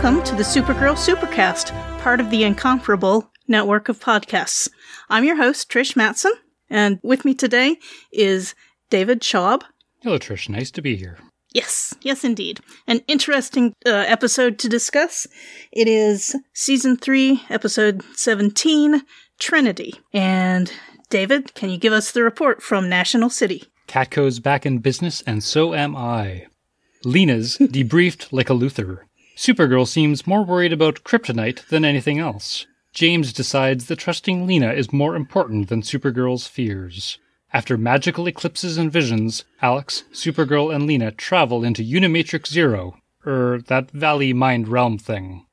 Welcome to the Supergirl Supercast, part of the Incomparable Network of Podcasts. I'm your host, Trish Matson, and with me today is David Schaub. Hello, Trish. Nice to be here. Yes, indeed. An interesting episode to discuss. It is Season 3, Episode 17, Trinity. And David, can you give us the report from National City? Catco's back in business, and so am I. Lena's debriefed like a Luther. Supergirl seems more worried about Kryptonite than anything else. James decides that trusting Lena is more important than Supergirl's fears. After magical eclipses and visions, Alex, Supergirl, and Lena travel into Unimatrix Zero, that Valley Mind Realm thing.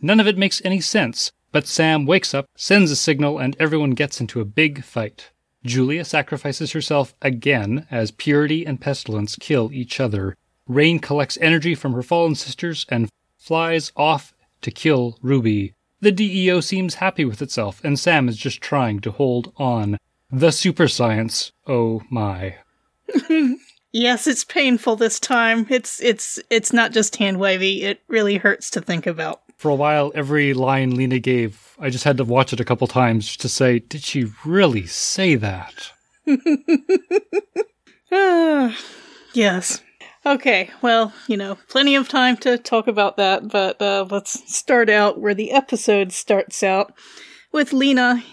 None of it makes any sense, but Sam wakes up, sends a signal, and everyone gets into a big fight. Julia sacrifices herself again as Purity and Pestilence kill each other. Reign collects energy from her fallen sisters and flies off to kill Ruby. The D.E.O. seems happy with itself, and Sam is just trying to hold on. The super science. Oh my. Yes, it's painful this time. It's not just hand-wavy. It really hurts to think about. For a while, every line Lena gave, I just had to watch it a couple times to say, did she really say that? Yes. Okay, well, plenty of time to talk about that, but let's start out where the episode starts out. With Lena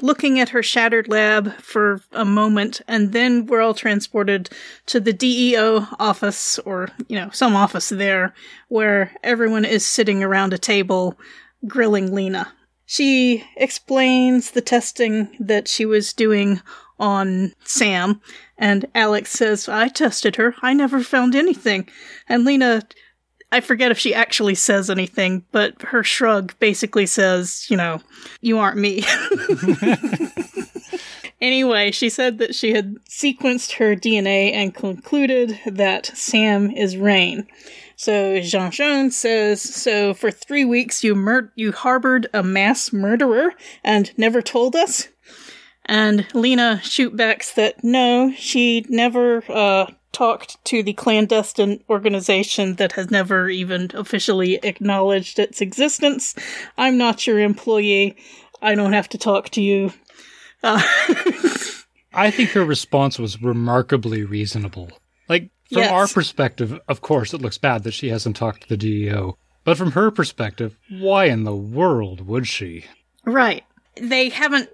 looking at her shattered lab for a moment, and then we're all transported to the D.E.O. office, or, some office there, where everyone is sitting around a table grilling Lena. She explains the testing that she was doing on Sam, and Alex says, I tested her. I never found anything. And Lena, I forget if she actually says anything, but her shrug basically says, you aren't me. Anyway, she said that she had sequenced her DNA and concluded that Sam is Reign. So J'onn J'onzz says, so for 3 weeks you harbored a mass murderer and never told us? And Lena shootbacks that no, she never talked to the clandestine organization that has never even officially acknowledged its existence. I'm not your employee. I don't have to talk to you. I think her response was remarkably reasonable. From our perspective, of course, it looks bad that she hasn't talked to the DEO. But from her perspective, why in the world would she? Right. They haven't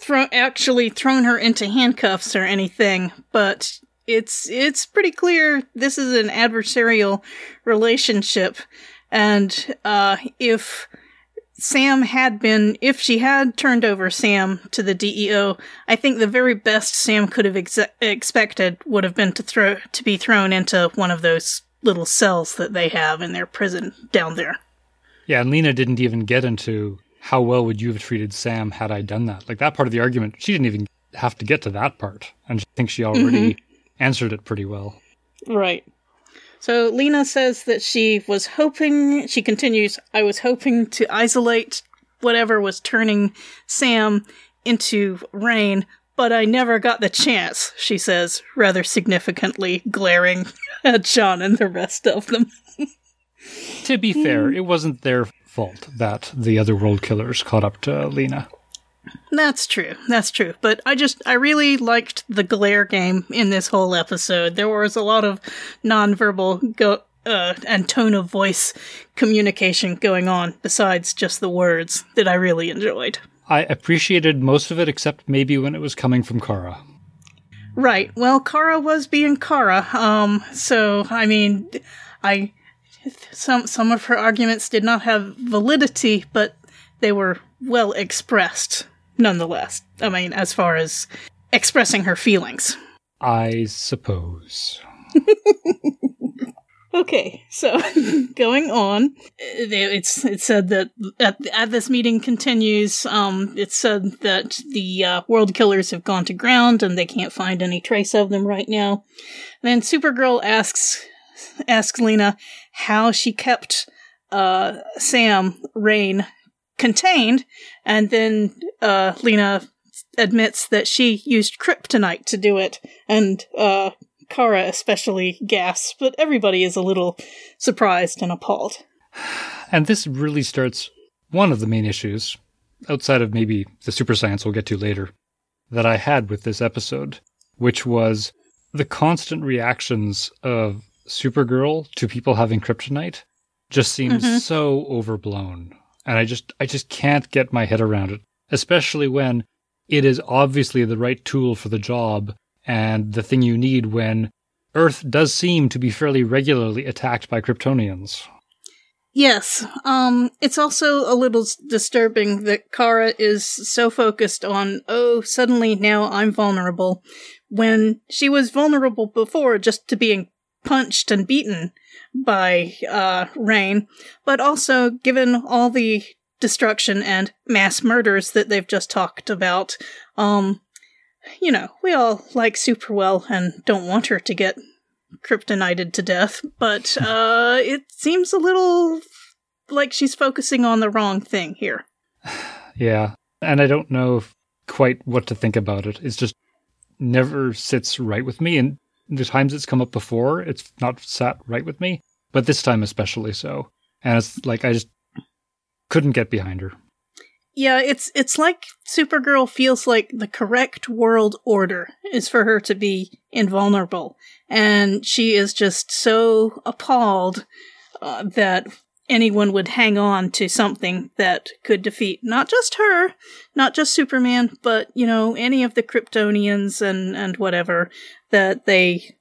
thrown her into handcuffs or anything, but it's pretty clear this is an adversarial relationship, and if she had turned over Sam to the DEO, I think the very best Sam could have expected would have been to be thrown into one of those little cells that they have in their prison down there. Yeah, and Lena didn't even get into how well would you have treated Sam had I done that? That part of the argument, she didn't even have to get to that part. And I think she already answered it pretty well. Right. So Lena says that I was hoping to isolate whatever was turning Sam into Reign, but I never got the chance, she says, rather significantly glaring at John and the rest of them. To be fair, it wasn't their fault that the Otherworld killers caught up to Lena. That's true. But I really liked the glare game in this whole episode. There was a lot of nonverbal and tone of voice communication going on besides just the words that I really enjoyed. I appreciated most of it, except maybe when it was coming from Kara. Right. Well, Kara was being Kara. Some of her arguments did not have validity, but they were well expressed, nonetheless. As far as expressing her feelings. I suppose. Okay, so going on, it said that at this meeting continues, it said that the world killers have gone to ground and they can't find any trace of them right now. And then Supergirl asks Lena how she kept Sam Reign contained, and then Lena admits that she used kryptonite to do it, and Kara especially gasps, but everybody is a little surprised and appalled. And this really starts one of the main issues, outside of maybe the super science we'll get to later, that I had with this episode, which was the constant reactions of Supergirl to people having kryptonite just seems so overblown. And I just can't get my head around it, especially when it is obviously the right tool for the job and the thing you need when Earth does seem to be fairly regularly attacked by Kryptonians. Yes. It's also a little disturbing that Kara is so focused on, oh, suddenly now I'm vulnerable, when she was vulnerable before just to being punched and beaten by Reign, but also given all the destruction and mass murders that they've just talked about, you know, we all like Supergirl and don't want her to get kryptonited to death, but it seems a little like she's focusing on the wrong thing here. Yeah, and I don't know quite what to think about it. It's just never sits right with me, and the times it's come up before, it's not sat right with me, but this time especially so. And it's like I just couldn't get behind her. Yeah, it's like Supergirl feels like the correct world order is for her to be invulnerable. And she is just so appalled that anyone would hang on to something that could defeat not just her, not just Superman, but, you know, any of the Kryptonians and whatever that they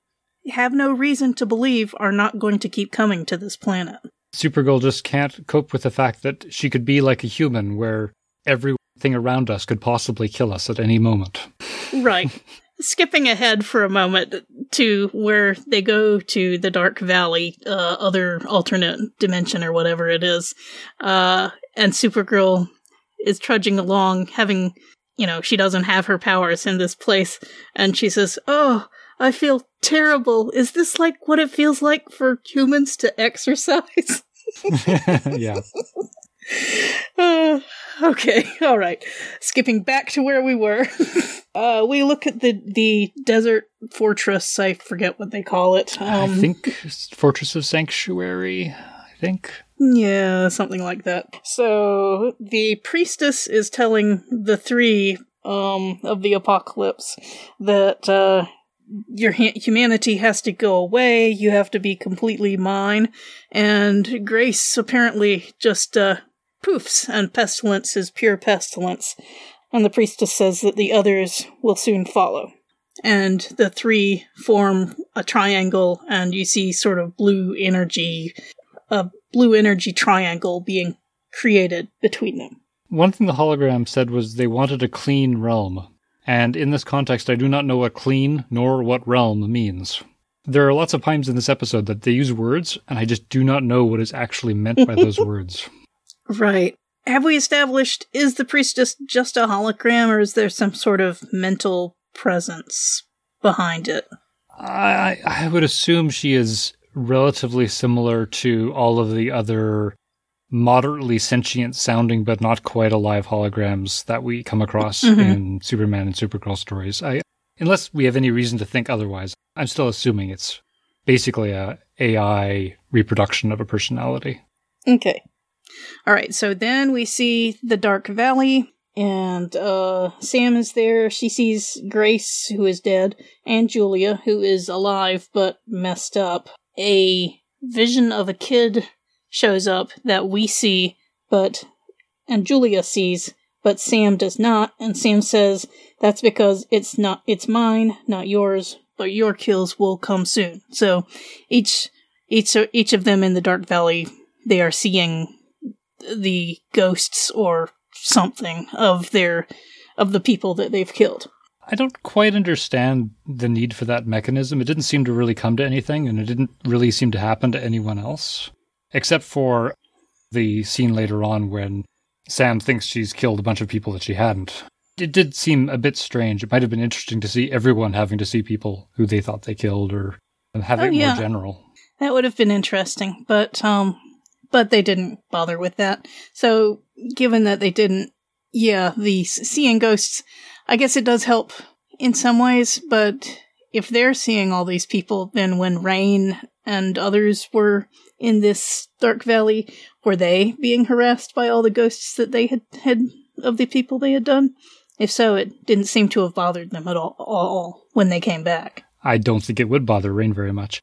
have no reason to believe are not going to keep coming to this planet. Supergirl just can't cope with the fact that she could be like a human where everything around us could possibly kill us at any moment. Right. Skipping ahead for a moment to where they go to the Dark Valley, other alternate dimension or whatever it is, and Supergirl is trudging along, having, you know, she doesn't have her powers in this place, and she says, oh, I feel terrible. Is this like what it feels like for humans to exercise? Yeah. Okay, all right. Skipping back to where we were. We look at the desert fortress. I forget what they call it. I think it's Fortress of Sanctuary, I think. Yeah, something like that. So the priestess is telling the three of the apocalypse that your humanity has to go away, you have to be completely mine, and Grace apparently just poofs, and pestilence is pure pestilence. And the priestess says that the others will soon follow. And the three form a triangle, and you see sort of blue energy, a blue energy triangle being created between them. One thing the hologram said was they wanted a clean realm. And in this context, I do not know what clean nor what realm means. There are lots of times in this episode that they use words, and I just do not know what is actually meant by those words. Right. Have we established, is the priestess just a hologram, or is there some sort of mental presence behind it? I would assume she is relatively similar to all of the other moderately sentient-sounding but not quite alive holograms that we come across in Superman and Supergirl stories. Unless we have any reason to think otherwise, I'm still assuming it's basically a AI reproduction of a personality. Okay. All right, so then we see the Dark Valley, and Sam is there. She sees Grace, who is dead, and Julia, who is alive but messed up. A vision of a kid shows up that we see, and Julia sees, but Sam does not, and Sam says, that's because it's mine, not yours, but your kills will come soon. So each of them in the Dark Valley, they are seeing the ghosts or something of the people that they've killed. I don't quite understand the need for that mechanism. It didn't seem to really come to anything, and it didn't really seem to happen to anyone else. Except for the scene later on when Sam thinks she's killed a bunch of people that she hadn't. It did seem a bit strange. It might have been interesting to see everyone having to see people who they thought they killed or have more general. That would have been interesting, but they didn't bother with that. So given that they didn't, the seeing ghosts, I guess it does help in some ways, but if they're seeing all these people, then when Reign and others were in this Dark Valley, were they being harassed by all the ghosts that they had of the people they had done? If so, it didn't seem to have bothered them at all when they came back. I don't think it would bother Reign very much.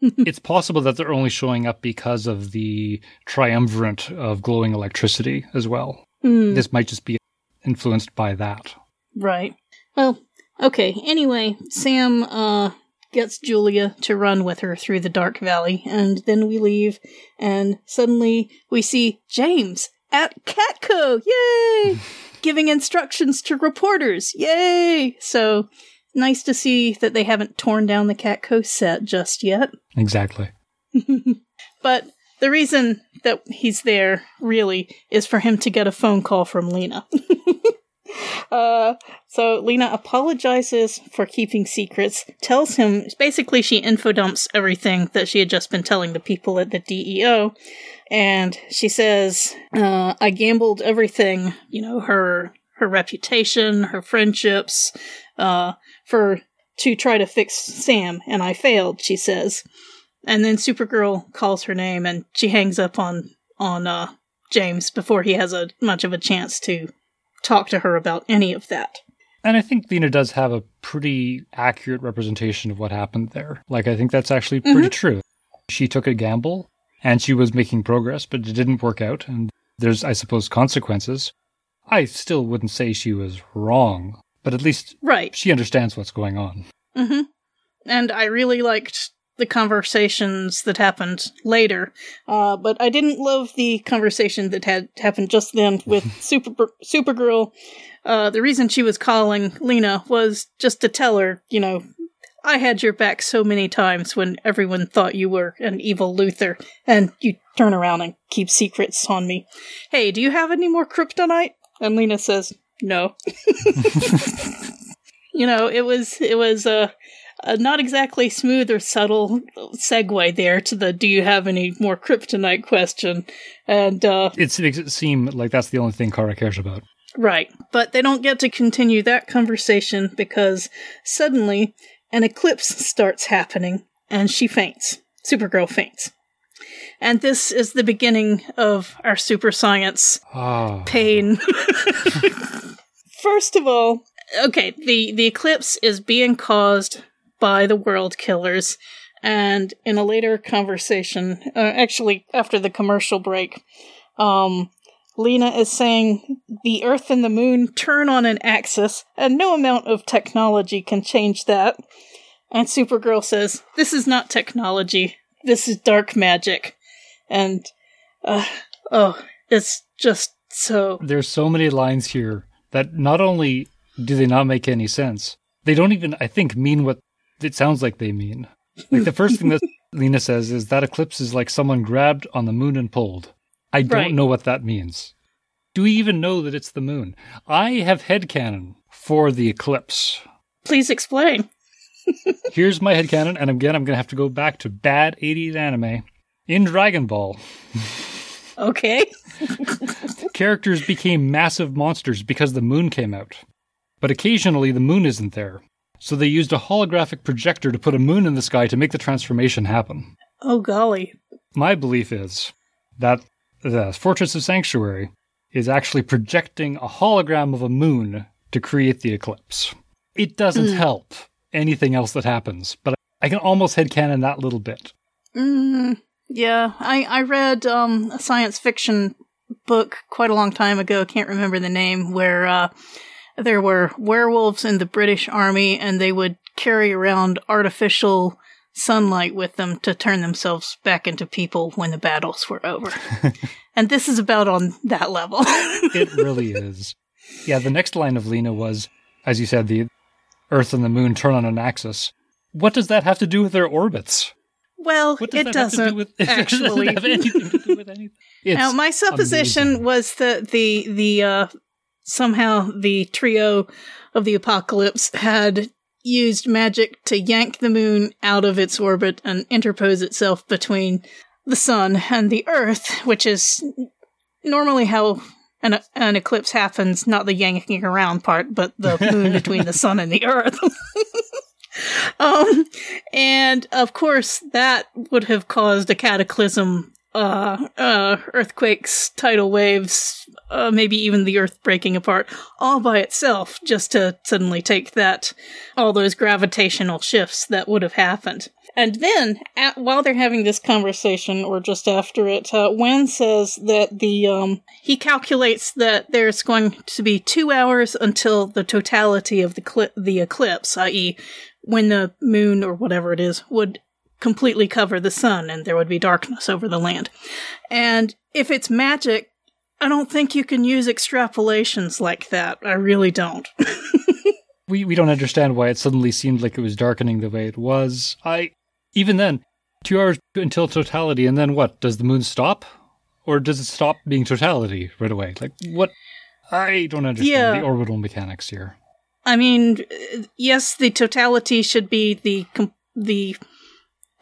It's possible that they're only showing up because of the triumvirate of glowing electricity as well. Mm. This might just be influenced by that. Right. Well, okay. Anyway, Sam gets Julia to run with her through the Dark Valley, and then we leave, and suddenly we see James at Catco! Yay! Giving instructions to reporters! Yay! So, nice to see that they haven't torn down the Catco set just yet. Exactly. But the reason that he's there, really, is for him to get a phone call from Lena. So Lena apologizes for keeping secrets, tells him, basically she infodumps everything that she had just been telling the people at the D.E.O., and she says, I gambled everything, her reputation, her friendships, to try to fix Sam, and I failed, she says. And then Supergirl calls her name, and she hangs up on James before he has much of a chance to talk to her about any of that. And I think Lena does have a pretty accurate representation of what happened there. Like, I think that's actually pretty true. She took a gamble, and she was making progress, but it didn't work out, and there's, I suppose, consequences. I still wouldn't say she was wrong, but at least she understands what's going on. Mm-hmm. And I really liked the conversations that happened later, but I didn't love the conversation that had happened just then with Supergirl. The reason she was calling Lena was just to tell her, I had your back so many times when everyone thought you were an evil Luthor, and you turn around and keep secrets on me. Hey, do you have any more kryptonite? And Lena says, no. It was a not exactly smooth or subtle segue there to the do you have any more kryptonite question. And it makes it seem like that's the only thing Kara cares about. Right. But they don't get to continue that conversation because suddenly an eclipse starts happening and she faints. Supergirl faints. And this is the beginning of our super science pain. First of all, okay, the eclipse is being caused by the world killers, and in a later conversation, actually after the commercial break, Lena is saying the Earth and the Moon turn on an axis, and no amount of technology can change that. And Supergirl says, this is not technology, this is dark magic. And, it's just so... There's so many lines here that not only do they not make any sense, they don't even, I think, mean what it sounds like they mean. Like, the first thing that Lena says is that eclipse is like someone grabbed on the moon and pulled. I don't know what that means. Do we even know that it's the moon? I have headcanon for the eclipse. Please explain. Here's my headcanon, and again, I'm going to have to go back to bad 80s anime. In Dragon Ball. Okay. Characters became massive monsters because the moon came out. But occasionally the moon isn't there. So they used a holographic projector to put a moon in the sky to make the transformation happen. Oh, golly. My belief is that the Fortress of Sanctuary is actually projecting a hologram of a moon to create the eclipse. It doesn't help anything else that happens, but I can almost headcanon that little bit. Yeah, I read a science fiction book quite a long time ago, can't remember the name, where... there were werewolves in the British Army, and they would carry around artificial sunlight with them to turn themselves back into people when the battles were over. And this is about on that level. It really is. Yeah, the next line of Lena was, as you said, the Earth and the Moon turn on an axis. What does that have to do with their orbits? Well, it doesn't, actually. It doesn't have anything to do with anything. Now, my supposition was that somehow the trio of the apocalypse had used magic to yank the moon out of its orbit and interpose itself between the sun and the earth, which is normally how an eclipse happens, not the yanking around part, but the moon between the sun and the earth. And of course, that would have caused a cataclysm, earthquakes, tidal waves, maybe even the Earth breaking apart all by itself, just to suddenly take that, all those gravitational shifts that would have happened. And then, while they're having this conversation, or just after it, Winn says that he calculates that there's going to be 2 hours until the totality of the eclipse, i.e., when the moon, or whatever it is, would completely cover the sun, and there would be darkness over the land. And if it's magic, I don't think you can use extrapolations like that. I really don't. We don't understand why it suddenly seemed like it was darkening the way it was. Even then, 2 hours until totality, and then what? Does the moon stop? Or does it stop being totality right away? Like, what? I don't understand the orbital mechanics here. I mean, yes, the totality should be the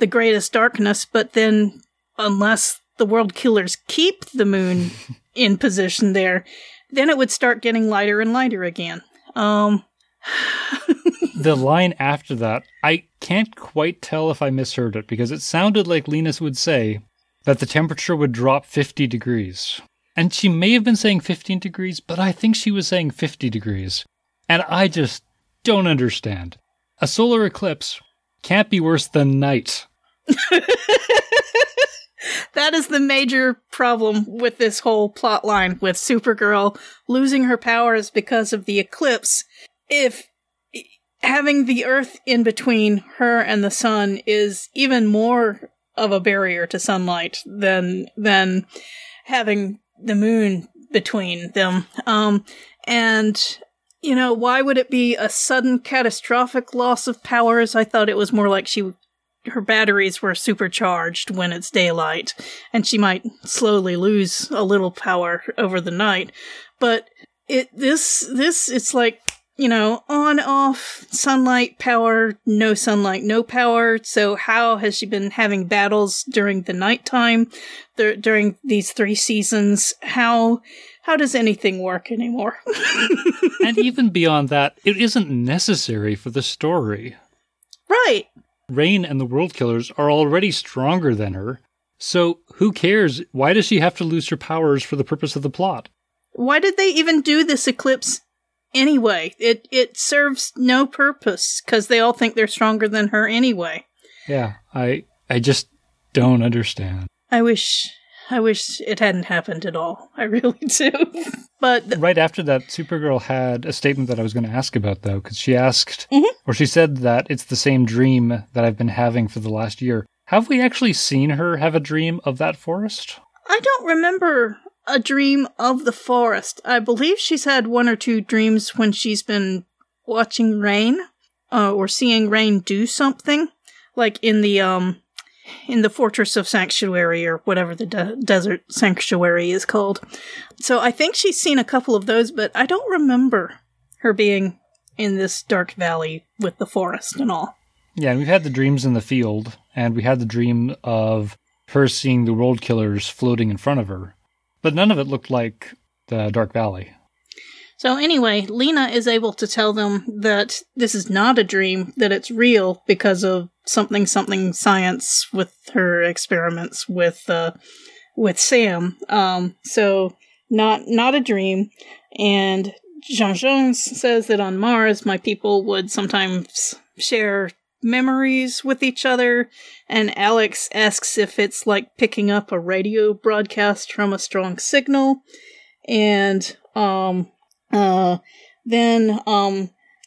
greatest darkness, but then unless the world killers keep the moon in position there, then it would start getting lighter and lighter again. The line after that, I can't quite tell if I misheard it, because it sounded like Lena would say that the temperature would drop 50 degrees. And she may have been saying 15 degrees, but I think she was saying 50 degrees. And I just don't understand. A solar eclipse can't be worse than night. That is the major problem with this whole plot line, with Supergirl losing her powers because of the eclipse. If having the Earth in between her and the sun is even more of a barrier to sunlight than having the moon between them. And, you know, why would it be a sudden catastrophic loss of powers? I thought it was more like her batteries were supercharged when it's daylight, and she might slowly lose a little power over the night. But it's like, you know, on, off, sunlight, sunlight, no power. So how has she been having battles during the nighttime, during these 3 seasons? How does anything work anymore? And even beyond that, it isn't necessary for the story. Right. Reign and the World Killers are already stronger than her. So who cares? Why does she have to lose her powers for the purpose of the plot? Why did they even do this eclipse? Anyway, it serves no purpose, because they all think they're stronger than her anyway. Yeah, I just don't understand. I wish it hadn't happened at all. I really do. But right after that, Supergirl had a statement that I was going to ask about, though, because she asked, or she said that it's the same dream that I've been having for the last year. Have we actually seen her have a dream of that forest? I don't remember a dream of the forest. I believe she's had 1 or 2 dreams when she's been watching Reign, or seeing Reign do something, like in the Fortress of Sanctuary, or whatever the desert sanctuary is called. So I think she's seen a couple of those, but I don't remember her being in this Dark Valley with the forest and all. Yeah, and we've had the dreams in the field, and we had the dream of her seeing the World Killers floating in front of her. But none of it looked like the Dark Valley. So anyway, Lena is able to tell them that this is not a dream, that it's real because of something science with her experiments with Sam. So not a dream. And J'onn J'onzz says that on Mars, my people would sometimes share memories with each other, and Alex asks if it's like picking up a radio broadcast from a strong signal. And then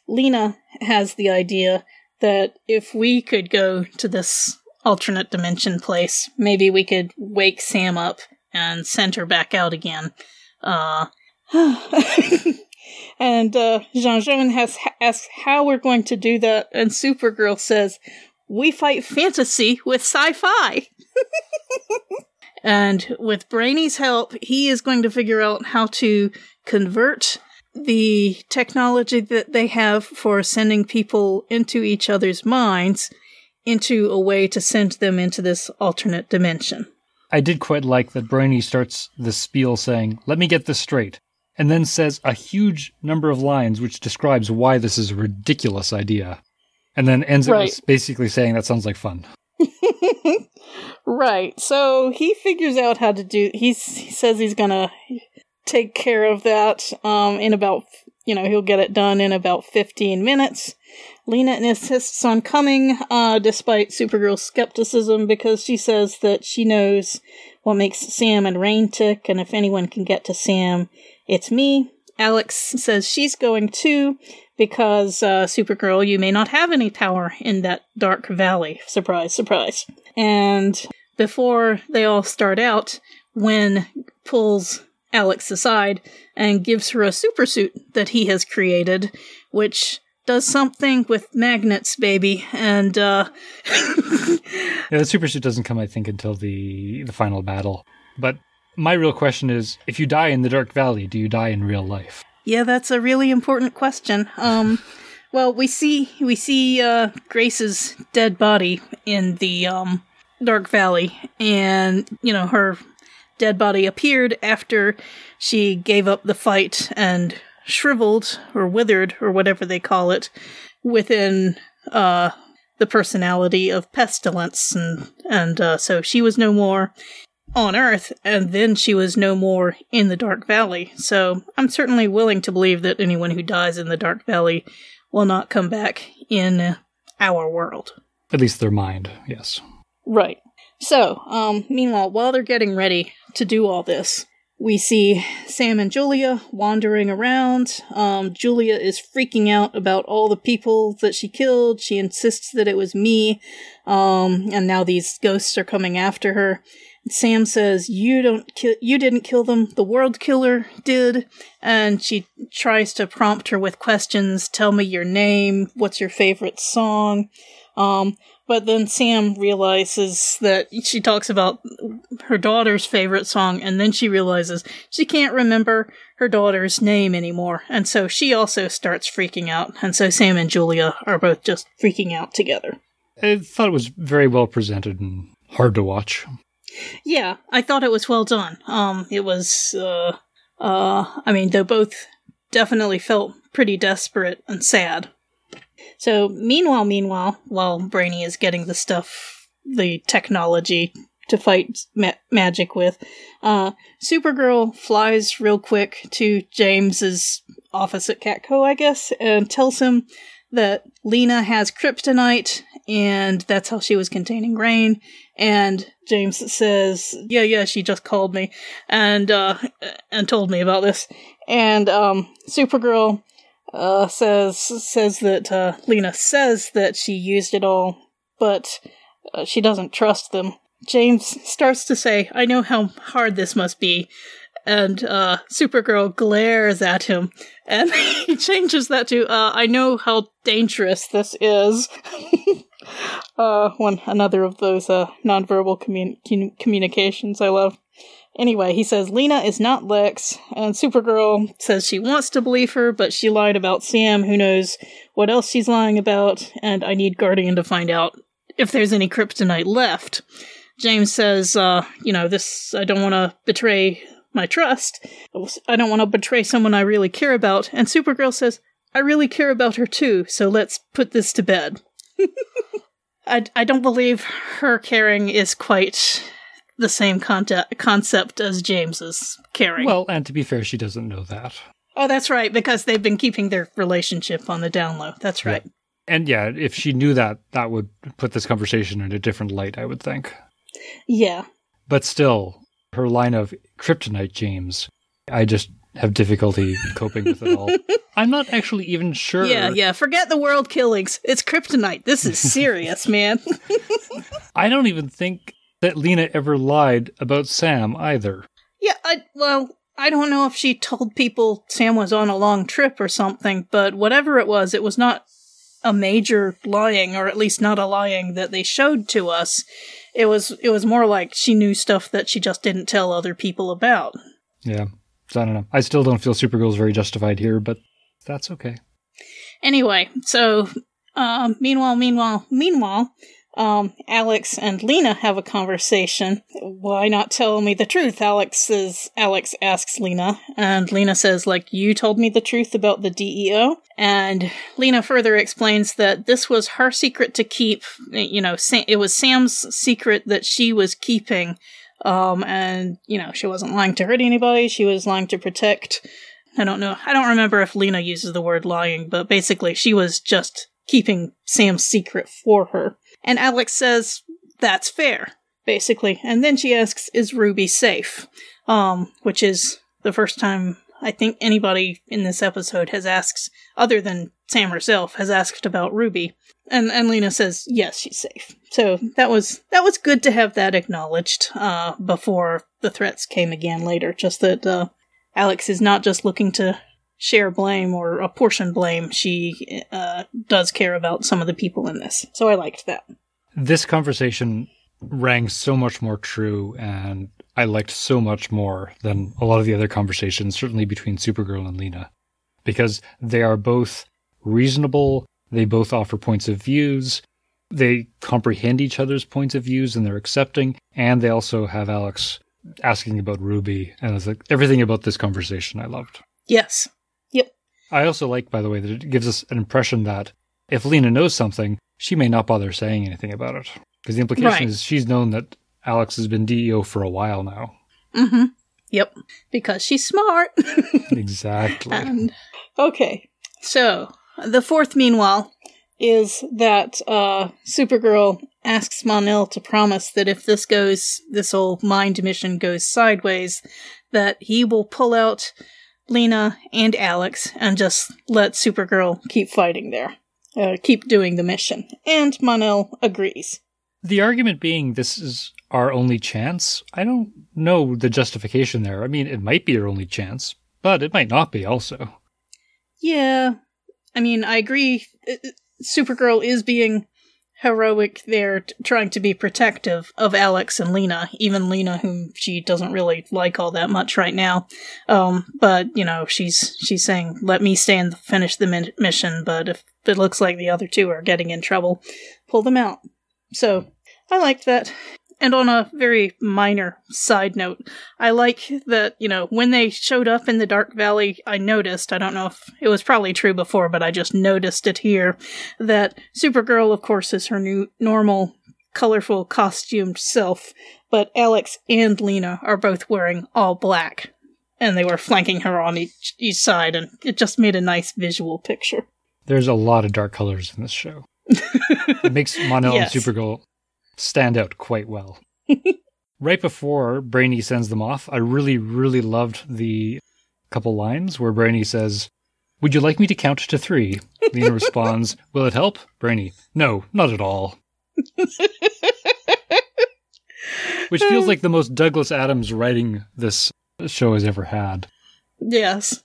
Lena has the idea that if we could go to this alternate dimension place, maybe we could wake Sam up and send her back out again. And Jean-Jean has asked how we're going to do that, and Supergirl says, we fight fantasy with sci-fi! And with Brainy's help, he is going to figure out how to convert the technology that they have for sending people into each other's minds into a way to send them into this alternate dimension. I did quite like that Brainy starts this spiel saying, let me get this straight, and then says a huge number of lines which describes why this is a ridiculous idea. And then ends it with basically saying, that sounds like fun. Right. So he figures out how to do... He says he's going to take care of that in about... You know, he'll get it done in about 15 minutes. Lena insists on coming, despite Supergirl's skepticism, because she says that she knows what makes Sam and Reign tick, and if anyone can get to Sam, it's me. Alex says she's going too, because, Supergirl, you may not have any power in that Dark Valley. Surprise, surprise. And before they all start out, Winn pulls Alex aside and gives her a supersuit that he has created, which does something with magnets, baby. And, yeah, the supersuit doesn't come, I think, until the final battle. But my real question is, if you die in the Dark Valley, do you die in real life? Yeah, that's a really important question. Well, we see Grace's dead body in the Dark Valley, and, you know, her dead body appeared after she gave up the fight and shriveled or withered or whatever they call it within the personality of Pestilence, and so she was no more on Earth, and then she was no more in the Dark Valley. So I'm certainly willing to believe that anyone who dies in the Dark Valley will not come back in our world. At least their mind, yes. Right. So, meanwhile, while they're getting ready to do all this, we see Sam and Julia wandering around. Julia is freaking out about all the people that she killed. She insists that it was me, and now these ghosts are coming after her. Sam says, you didn't kill them, the world killer did, and she tries to prompt her with questions. Tell me your name, what's your favorite song? But then Sam realizes that she talks about her daughter's favorite song, and then she realizes she can't remember her daughter's name anymore, and so she also starts freaking out, and so Sam and Julia are both just freaking out together. I thought it was very well presented and hard to watch. Yeah, I thought it was well done. It was, I mean, they both definitely felt pretty desperate and sad. So, meanwhile, while Brainy is getting the stuff, the technology to fight magic with, Supergirl flies real quick to James's office at Catco, I guess, and tells him that Lena has kryptonite, and that's how she was containing Reign. And James says, yeah, she just called me and told me about this. And Supergirl says that Lena says that she used it all, but she doesn't trust them. James starts to say, I know how hard this must be. And Supergirl glares at him, and he changes that to, I know how dangerous this is. Another of those nonverbal communications I love. Anyway, he says, Lena is not Lex, and Supergirl says she wants to believe her, but she lied about Sam, who knows what else she's lying about, and I need Guardian to find out if there's any kryptonite left. James says, I don't want to betray my trust. I don't want to betray someone I really care about. And Supergirl says, I really care about her too, so let's put this to bed. I don't believe her caring is quite the same concept as James's caring. Well, and to be fair, she doesn't know that. Oh, that's right, because they've been keeping their relationship on the down low. That's right. Yeah. And yeah, if she knew that, that would put this conversation in a different light, I would think. Yeah. But still, her line of kryptonite, James, I just have difficulty coping with it all. I'm not actually even sure. Yeah, forget the world killings. It's kryptonite. This is serious, man. I don't even think that Lena ever lied about Sam either. Yeah, I don't know if she told people Sam was on a long trip or something, but whatever it was not a major lying, or at least not a lying that they showed to us. It was more like she knew stuff that she just didn't tell other people about. Yeah. So I don't know. I still don't feel Supergirl's very justified here, but that's okay. Anyway, so meanwhile, Alex and Lena have a conversation. Why not tell me the truth? Alex asks Lena, and Lena says, like, you told me the truth about the D.E.O. And Lena further explains that this was her secret to keep. You know, it was Sam's secret that she was keeping. And, you know, she wasn't lying to hurt anybody. She was lying to protect. I don't know. I don't remember if Lena uses the word lying, but basically she was just keeping Sam's secret for her. And Alex says, that's fair, basically. And then she asks, is Ruby safe? Which is the first time I think anybody in this episode has asked, other than Sam herself, has asked about Ruby. And Lena says, yes, she's safe. So that was good to have that acknowledged before the threats came again later. Just that Alex is not just looking to share blame or apportion blame. She does care about some of the people in this. So I liked that. This conversation rang so much more true, and I liked so much more than a lot of the other conversations, certainly between Supergirl and Lena, because they are both reasonable. They both offer points of views. They comprehend each other's points of views, and they're accepting. And they also have Alex asking about Ruby. And it's like, everything about this conversation I loved. Yes. Yep. I also like, by the way, that it gives us an impression that if Lena knows something, she may not bother saying anything about it. Because the implication is she's known that Alex has been D.E.O. for a while now. Mm-hmm. Yep. Because she's smart. Exactly. And, okay. So the fourth, meanwhile, is that Supergirl asks Mon-El to promise that if this whole mind mission goes sideways, that he will pull out Lena and Alex and just let Supergirl keep fighting there, keep doing the mission. And Mon-El agrees. The argument being this is our only chance. I don't know the justification there. I mean, it might be our only chance, but it might not be also. Yeah. I mean, I agree. Supergirl is being heroic there, trying to be protective of Alex and Lena, even Lena, whom she doesn't really like all that much right now. But, you know, she's saying, let me stay and finish the mission, but if it looks like the other two are getting in trouble, pull them out. So I liked that. And on a very minor side note, I like that, you know, when they showed up in the Dark Valley, I noticed, I don't know if it was probably true before, but I just noticed it here, that Supergirl, of course, is her new normal, colorful, costumed self, but Alex and Lena are both wearing all black, and they were flanking her on each side, and it just made a nice visual picture. There's a lot of dark colors in this show. It makes Mon-El and Supergirl stand out quite well. Right before Brainy sends them off, I really, really loved the couple lines where Brainy says, would you like me to count to 3? Lena responds, will it help? Brainy, no, not at all. Which feels like the most Douglas Adams writing this show has ever had. Yes.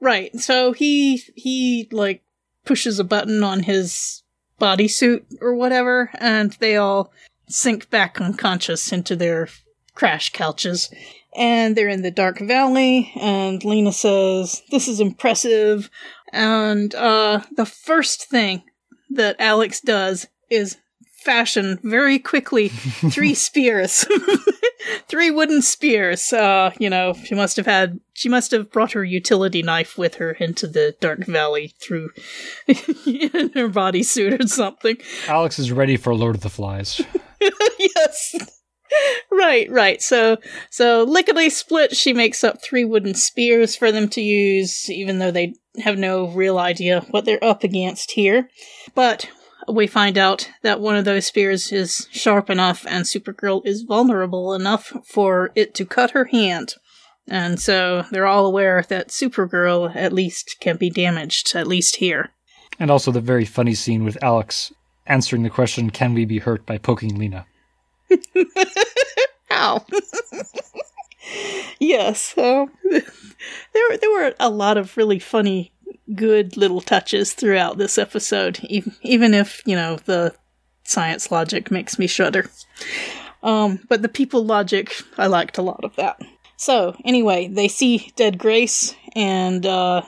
Right. So he like pushes a button on his bodysuit or whatever, and they all sink back unconscious into their crash couches. And they're in the Dark Valley, and Lena says, this is impressive. And the first thing that Alex does is fashion very quickly 3 spears. 3 wooden spears. You know, she must have brought her utility knife with her into the Dark Valley through in her bodysuit or something. Alex is ready for Lord of the Flies. Yes. Right. So lickety split, she makes up 3 wooden spears for them to use, even though they have no real idea what they're up against here. But we find out that one of those spears is sharp enough and Supergirl is vulnerable enough for it to cut her hand. And so they're all aware that Supergirl at least can be damaged, at least here. And also the very funny scene with Alex answering the question, can we be hurt by poking Lena? Ow. Yes. There were a lot of really funny, good little touches throughout this episode, even if, you know, the science logic makes me shudder. But the people logic, I liked a lot of that. So, anyway, they see dead Grace, and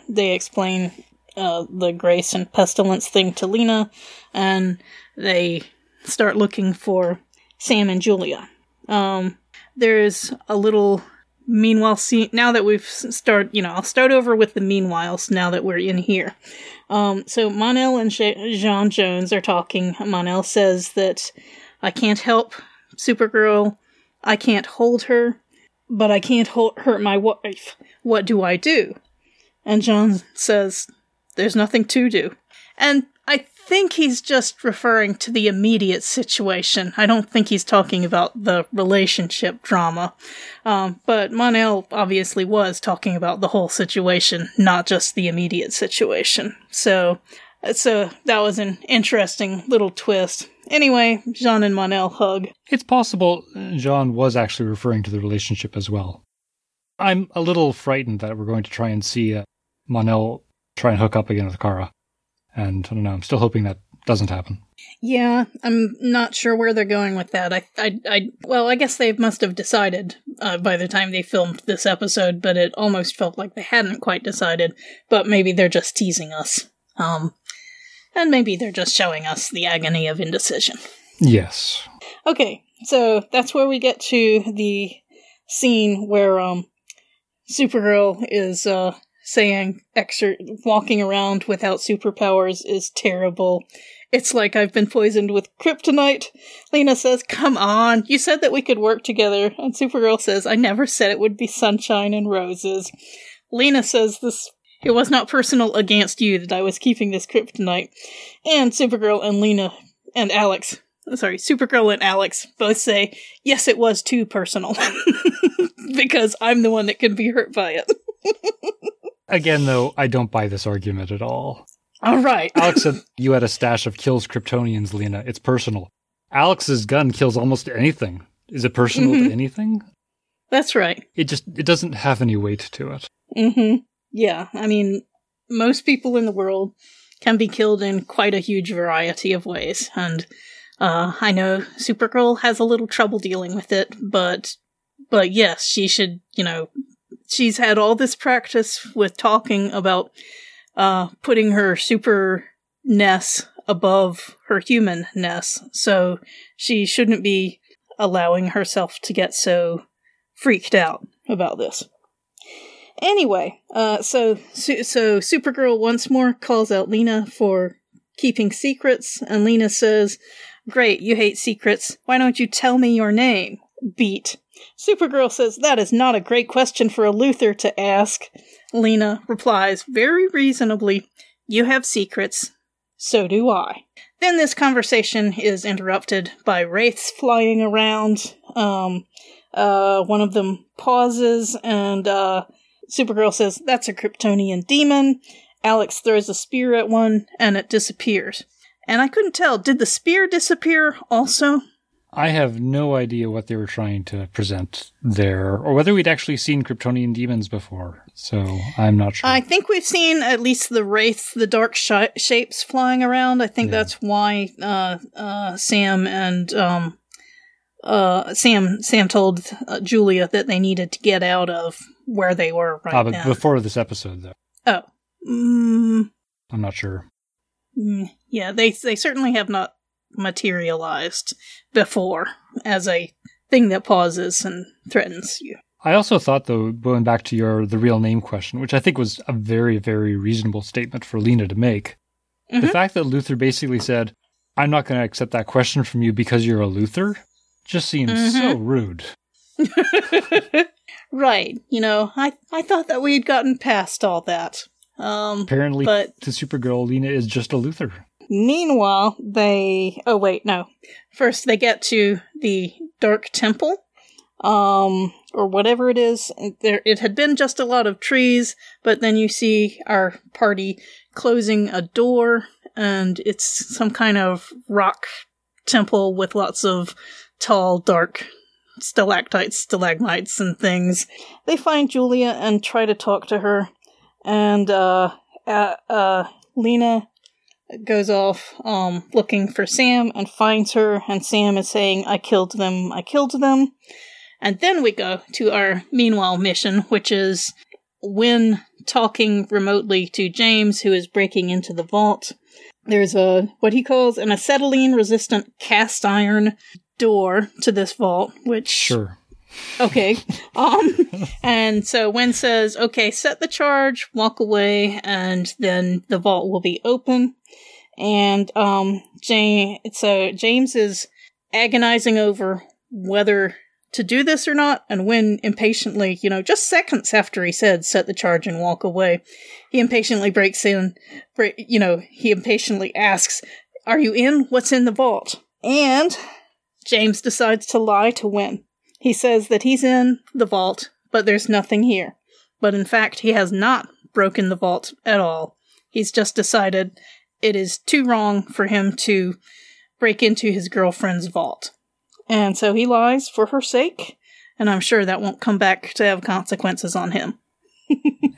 they explain the Grace and Pestilence thing to Lena, and they start looking for Sam and Julia. There's a little meanwhile scene. Now that we've started, I'll start over with the meanwhiles now that we're in here. So Mon-El and J'onn J'onzz are talking. Mon-El says that I can't help Supergirl. I can't hold her, but I can't hurt my wife. What do I do? And John says, there's nothing to do. And I think he's just referring to the immediate situation. I don't think he's talking about the relationship drama. But Mon-El obviously was talking about the whole situation, not just the immediate situation. So that was an interesting little twist. Anyway, John and Mon-El hug. It's possible John was actually referring to the relationship as well. I'm a little frightened that we're going to try and see Mon-El try and hook up again with Kara. And I don't know, I'm still hoping that doesn't happen. Yeah, I'm not sure where they're going with that. I guess they must have decided by the time they filmed this episode, but it almost felt like they hadn't quite decided. But maybe they're just teasing us. And maybe they're just showing us the agony of indecision. Yes. Okay, so that's where we get to the scene where, Supergirl is saying walking around without superpowers is terrible. It's like I've been poisoned with kryptonite. Lena says, come on, you said that we could work together. And Supergirl says, I never said it would be sunshine and roses. Lena says, it was not personal against you that I was keeping this kryptonite. And Supergirl and Alex both say, yes, it was too personal. Because I'm the one that could be hurt by it. Again, though, I don't buy this argument at all. All right. Alex said, you had a stash of kills Kryptonians, Lena. It's personal. Alex's gun kills almost anything. Is it personal to anything? That's right. It doesn't have any weight to it. Mm-hmm. Yeah. I mean, most people in the world can be killed in quite a huge variety of ways. And I know Supergirl has a little trouble dealing with it, but yes, she should, she's had all this practice with talking about putting her superness above her humanness, so she shouldn't be allowing herself to get so freaked out about this. Anyway, so Supergirl once more calls out Lena for keeping secrets, and Lena says, great, you hate secrets. Why don't you tell me your name? Beat. Supergirl says, that is not a great question for a Luther to ask. Lena replies, very reasonably, you have secrets, so do I. Then this conversation is interrupted by wraiths flying around. One of them pauses, and Supergirl says, that's a Kryptonian demon. Alex throws a spear at one, and it disappears. And I couldn't tell, did the spear disappear also? I have no idea what they were trying to present there, or whether we'd actually seen Kryptonian demons before, so I'm not sure. I think we've seen at least the wraiths, the dark shapes flying around. I think that's why Sam and Sam told Julia that they needed to get out of where they were now. Before this episode, though. Oh. I'm not sure. Yeah, they certainly have not materialized before as a thing that pauses and threatens you. I also thought, though, going back to the real name question, which I think was a very, very reasonable statement for Lena to make, the fact that Luther basically said, I'm not going to accept that question from you because you're a Luther, just seems so rude. Right. I thought that we had gotten past all that. Apparently, to Supergirl, Lena is just a Luther. Meanwhile, First, they get to the Dark Temple, or whatever it is. There, it had been just a lot of trees, but then you see our party closing a door, and it's some kind of rock temple with lots of tall, dark stalactites, stalagmites, and things. They find Julia and try to talk to her, and Lena goes off looking for Sam and finds her, and Sam is saying, I killed them. And then we go to our meanwhile mission, which is Winn talking remotely to James, who is breaking into the vault. There's a what he calls an acetylene-resistant cast iron door to this vault, which... Sure. Okay. And so Winn says, okay, set the charge, walk away, and then the vault will be open. And James is agonizing over whether to do this or not, and Winn impatiently, just seconds after he said, set the charge and walk away, he impatiently breaks in, he impatiently asks, are you in? What's in the vault? And James decides to lie to Winn. He says that he's in the vault, but there's nothing here. But in fact, he has not broken the vault at all. He's just decided it is too wrong for him to break into his girlfriend's vault. And so he lies for her sake, and I'm sure that won't come back to have consequences on him.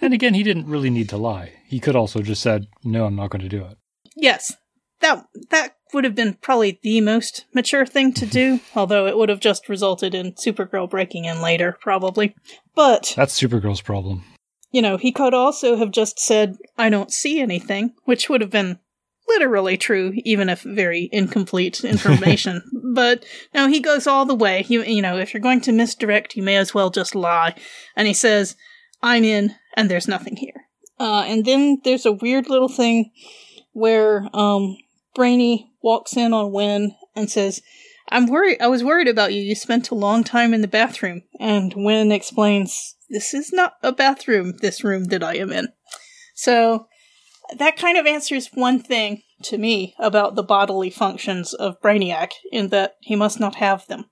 And again, he didn't really need to lie. He could also just said, no, I'm not going to do it. Yes, that would have been probably the most mature thing to do, although it would have just resulted in Supergirl breaking in later, probably. But... that's Supergirl's problem. He could also have just said, I don't see anything, which would have been literally true, even if very incomplete information. But no, he goes all the way. If you're going to misdirect, you may as well just lie. And he says, I'm in, and there's nothing here. And then there's a weird little thing where Brainy walks in on Winn and says, I was worried about you. You spent a long time in the bathroom. And Winn explains, this is not a bathroom, this room that I am in. So that kind of answers one thing to me about the bodily functions of Brainiac, in that he must not have them.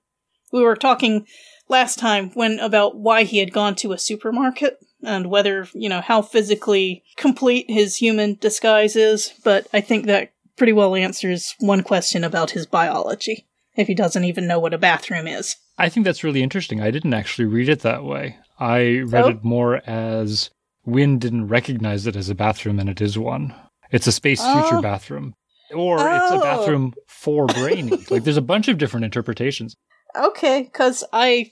We were talking last time, Winn, about why he had gone to a supermarket and whether, how physically complete his human disguise is. But I think that pretty well answers one question about his biology, if he doesn't even know what a bathroom is. I think that's really interesting. I didn't actually read it that way. I read it more as Winn didn't recognize it as a bathroom, and it is one. It's a space future bathroom. Or it's a bathroom for Brainy. There's a bunch of different interpretations. Okay, because I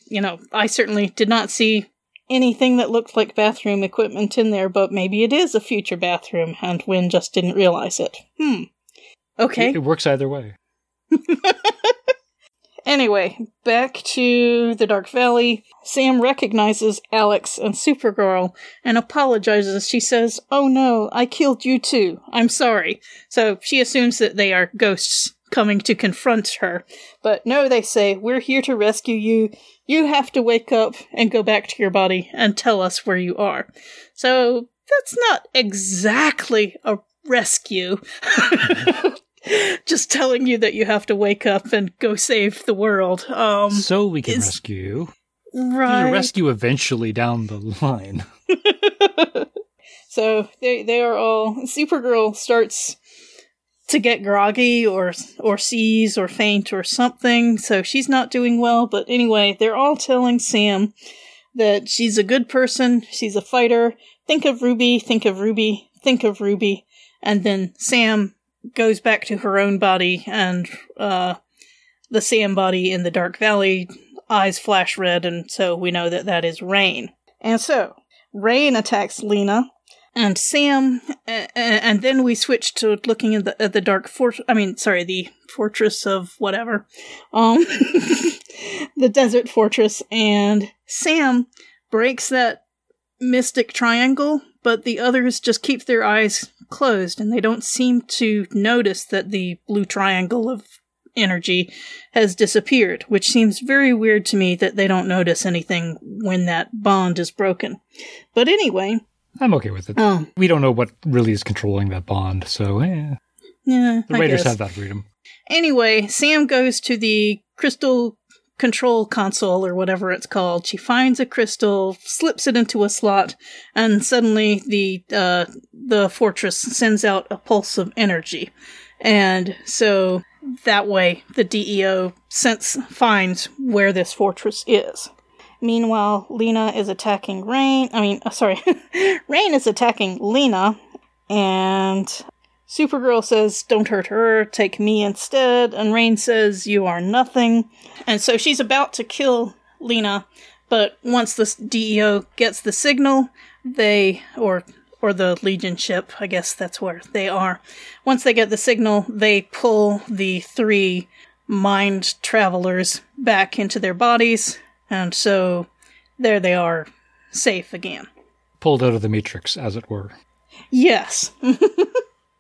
certainly did not see anything that looked like bathroom equipment in there, but maybe it is a future bathroom, and Winn just didn't realize it. Okay. It works either way. Anyway, back to the Dark Valley. Sam recognizes Alex and Supergirl and apologizes. She says, oh no, I killed you too. I'm sorry. So she assumes that they are ghosts coming to confront her. But no, they say, we're here to rescue you. You have to wake up and go back to your body and tell us where you are. So that's not exactly a rescue. Just telling you that you have to wake up and go save the world. So we can rescue you. Right. You rescue eventually down the line. So they are all... Supergirl starts to get groggy or seize or faint or something, so she's not doing well. But anyway, they're all telling Sam that she's a good person, she's a fighter. Think of Ruby, think of Ruby, think of Ruby. And then Sam goes back to her own body, and the Sam body in the Dark Valley, eyes flash red, and so we know that that is Reign. And so, Reign attacks Lena, and Sam, and then we switch to looking at the the Fortress of whatever, the Desert Fortress, and Sam breaks that mystic triangle, but the others just keep their eyes closed, and they don't seem to notice that the blue triangle of energy has disappeared, which seems very weird to me that they don't notice anything Winn that bond is broken. But anyway... I'm okay with it. We don't know what really is controlling that bond, so yeah, the Raiders have that freedom. Anyway, Sam goes to the crystal control console, or whatever it's called. She finds a crystal, slips it into a slot, and suddenly the fortress sends out a pulse of energy. And so that way the D.E.O. finds where this fortress is. Meanwhile, Lena is attacking Reign is attacking Lena, and Supergirl says, don't hurt her, take me instead. And Reign says, you are nothing. And so she's about to kill Lena, but once the DEO gets the signal, they, or or the Legion ship. I guess that's where they are. Once they get the signal, they pull the three mind travelers back into their bodies, and so there they are, safe again. Pulled out of the Matrix, as it were. Yes.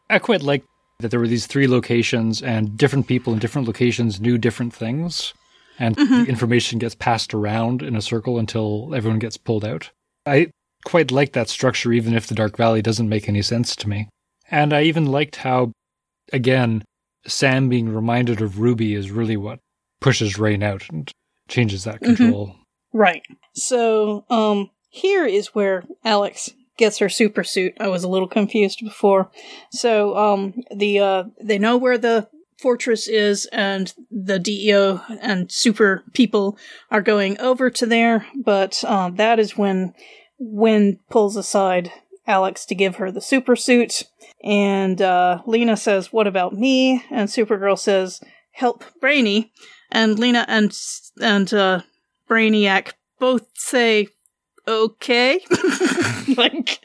I quite like that there were these three locations, and different people in different locations knew different things, and the information gets passed around in a circle until everyone gets pulled out. I quite like that structure, even if the Dark Valley doesn't make any sense to me. And I even liked how, again, Sam being reminded of Ruby is really what pushes Reign out and changes that control. Right. So here is where Alex gets her supersuit. I was a little confused before. So they know where the fortress is, and the D.E.O. and super people are going over to there, but that is when Winn pulls aside Alex to give her the supersuit, and Lena says, "What about me?" And Supergirl says, "Help Brainy." And Lena and Brainiac both say, "Okay." Like,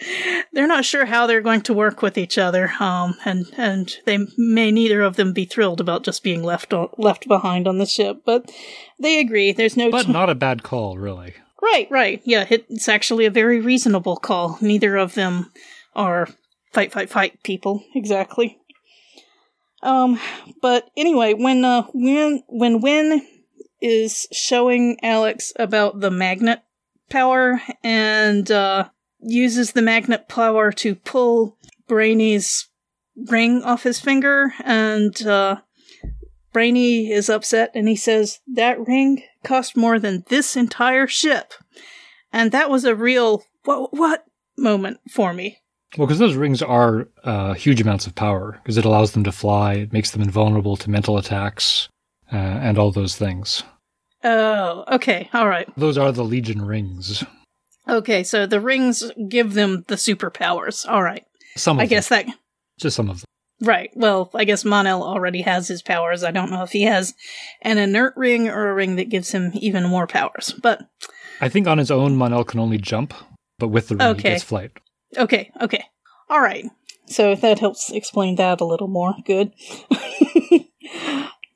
they're not sure how they're going to work with each other, and they may neither of them be thrilled about just being left behind on the ship, but they agree. There's no, but not a bad call, really. Right. Yeah, it's actually a very reasonable call. Neither of them are fight people, exactly. But anyway, when Winn is showing Alex about the magnet power and uses the magnet power to pull Brainy's ring off his finger, and Brainy is upset, and he says, "That ring cost more than this entire ship." And that was a real what moment for me. Well, because those rings are huge amounts of power, because it allows them to fly, it makes them invulnerable to mental attacks, and all those things. Oh, okay, all right. Those are the Legion rings. Okay, so the rings give them the superpowers, all right. Just some of them. Right. Well, I guess Mon-El already has his powers. I don't know if he has an inert ring or a ring that gives him even more powers, but I think on his own, Mon-El can only jump, but with the ring, he gets flight. Okay. All right. So that helps explain that a little more. Good.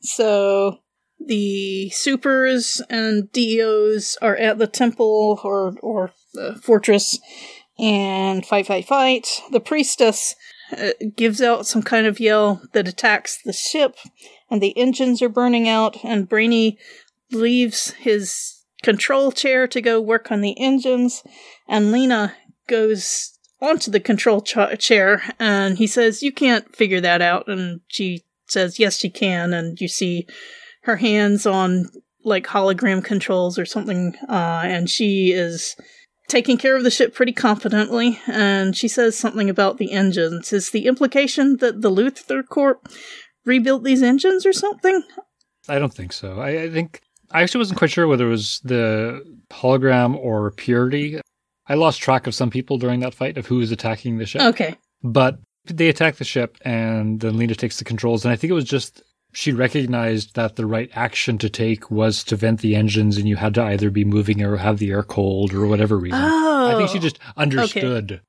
So the supers and DEOs are at the temple or the fortress and fight. The priestess gives out some kind of yell that attacks the ship, and the engines are burning out, and Brainy leaves his control chair to go work on the engines, and Lena goes onto the control chair, and he says, "You can't figure that out," and she says, "Yes, she can," and you see her hands on, like, hologram controls or something, and she is taking care of the ship pretty competently, and she says something about the engines. Is the implication that the Luthor Corp rebuilt these engines or something? I don't think so. I think I actually wasn't quite sure whether it was the hologram or Purity. I lost track of some people during that fight of who was attacking the ship. Okay. But they attack the ship, and then Lena takes the controls, and I think it was just she recognized that the right action to take was to vent the engines, and you had to either be moving or have the air cold or whatever reason. Oh, I think she just understood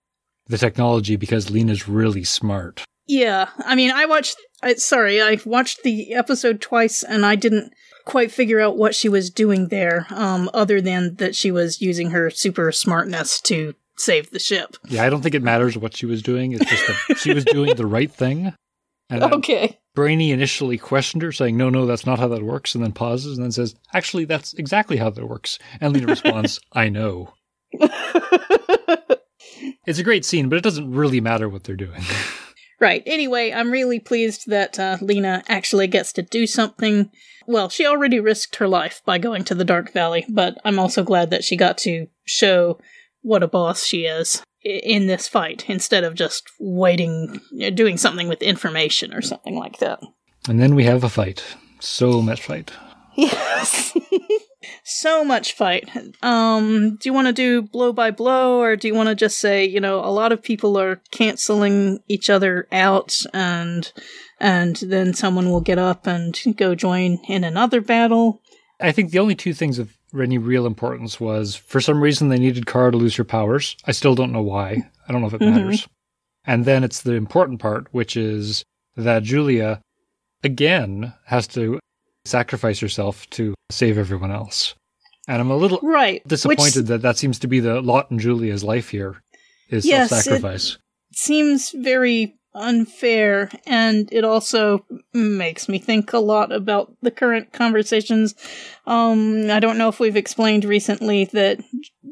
the technology because Lena's really smart. Yeah. I mean, I watched the episode twice, and I didn't quite figure out what she was doing there, other than that she was using her super smartness to save the ship. Yeah, I don't think it matters what she was doing. It's just that she was doing the right thing. And Brainy initially questioned her, saying, no, that's not how that works, and then pauses, and then says, "Actually, that's exactly how that works." And Lena responds, "I know." It's a great scene, but it doesn't really matter what they're doing. Right. Anyway, I'm really pleased that Lena actually gets to do something. Well, she already risked her life by going to the Dark Valley, but I'm also glad that she got to show what a boss she is in this fight, instead of just waiting, doing something with information or something like that. And then we have a fight. So much fight. Yes. So much fight. Do you want to do blow by blow, or do you want to just say, a lot of people are canceling each other out, and then someone will get up and go join in another battle? I think the only two things of any real importance was, for some reason, they needed Kara to lose her powers. I still don't know why. I don't know if it matters. And then it's the important part, which is that Julia, again, has to sacrifice herself to save everyone else. And I'm a little disappointed that that seems to be the lot in Julia's life here, is self-sacrifice. It seems very unfair, and it also makes me think a lot about the current conversations. I don't know if we've explained recently that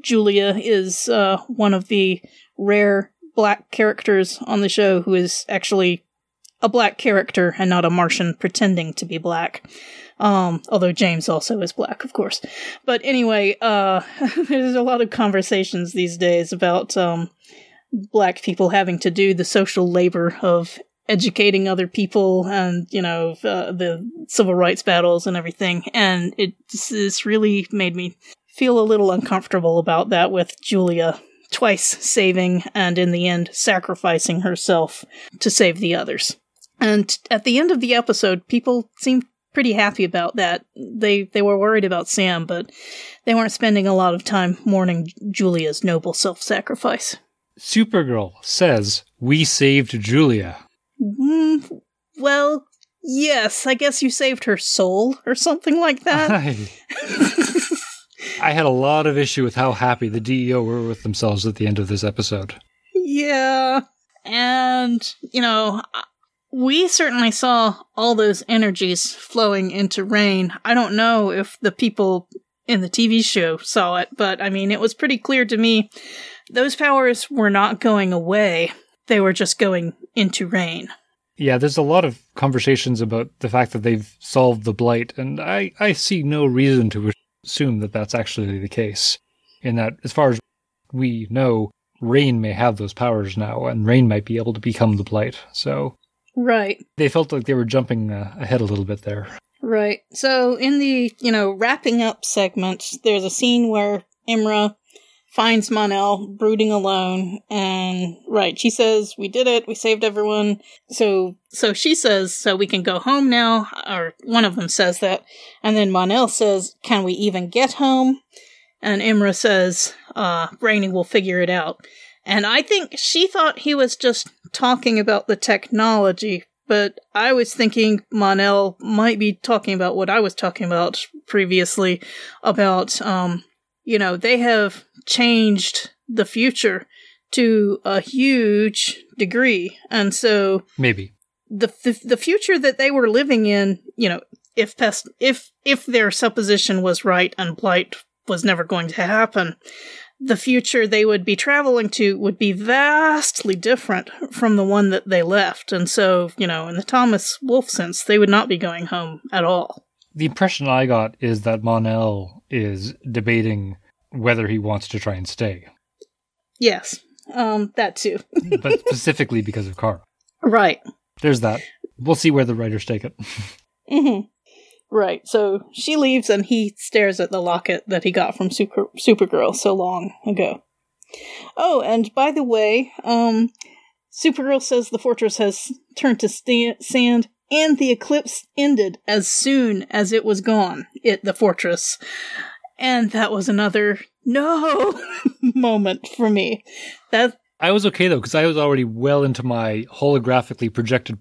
Julia is one of the rare black characters on the show who is actually a black character and not a Martian pretending to be black. Although James also is black, of course. But anyway, there's a lot of conversations these days about black people having to do the social labor of educating other people and, you know, the civil rights battles and everything. And it's really made me feel a little uncomfortable about that, with Julia twice saving and in the end sacrificing herself to save the others. And at the end of the episode, people seemed pretty happy about that. They were worried about Sam, but they weren't spending a lot of time mourning Julia's noble self-sacrifice. Supergirl says, "We saved Julia." Well, yes, I guess you saved her soul or something like that. I had a lot of issue with how happy the D.E.O. were with themselves at the end of this episode. Yeah, and, you know, we certainly saw all those energies flowing into Reign. I don't know if the people in the TV show saw it, but, I mean, it was pretty clear to me those powers were not going away. They were just going into Reign. Yeah, there's a lot of conversations about the fact that they've solved the blight, and I see no reason to assume that that's actually the case. In that, as far as we know, Reign may have those powers now, and Reign might be able to become the blight, so... Right. They felt like they were jumping ahead a little bit there. Right. So in the, you know, wrapping up segment, there's a scene where Imra finds Mon-El brooding alone, and she says, "We did it, we saved everyone." So she says, "So we can go home now," or one of them says that, and then Mon-El says, "Can we even get home?" And Imra says, "Brainy will figure it out." And I think she thought he was just talking about the technology, but I was thinking Mon-El might be talking about what I was talking about previously, about, you know, they have changed the future to a huge degree, and so... Maybe. The future that they were living in, you know, if their supposition was right and blight was never going to happen... The future they would be traveling to would be vastly different from the one that they left. And so, you know, in the Thomas Wolfe sense, they would not be going home at all. The impression I got is that Mon-El is debating whether he wants to try and stay. Yes, that too. But specifically because of Kara. Right. There's that. We'll see where the writers take it. Mm-hmm. Right, so she leaves and he stares at the locket that he got from Supergirl so long ago. Oh, and by the way, Supergirl says the fortress has turned to sand, and the eclipse ended as soon as it was gone, the fortress. And that was another no moment for me. I was okay, though, because I was already well into my holographically projected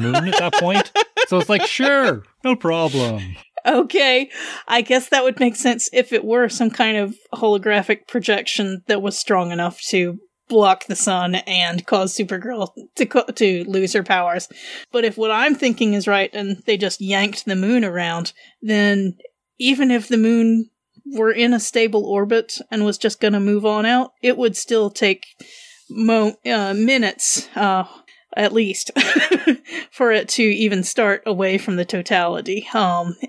moon at that point. So it's like, sure, no problem. Okay, I guess that would make sense if it were some kind of holographic projection that was strong enough to block the sun and cause Supergirl to lose her powers. But if what I'm thinking is right and they just yanked the moon around, then even if the moon were in a stable orbit and was just going to move on out, it would still take minutes, at least, for it to even start away from the totality.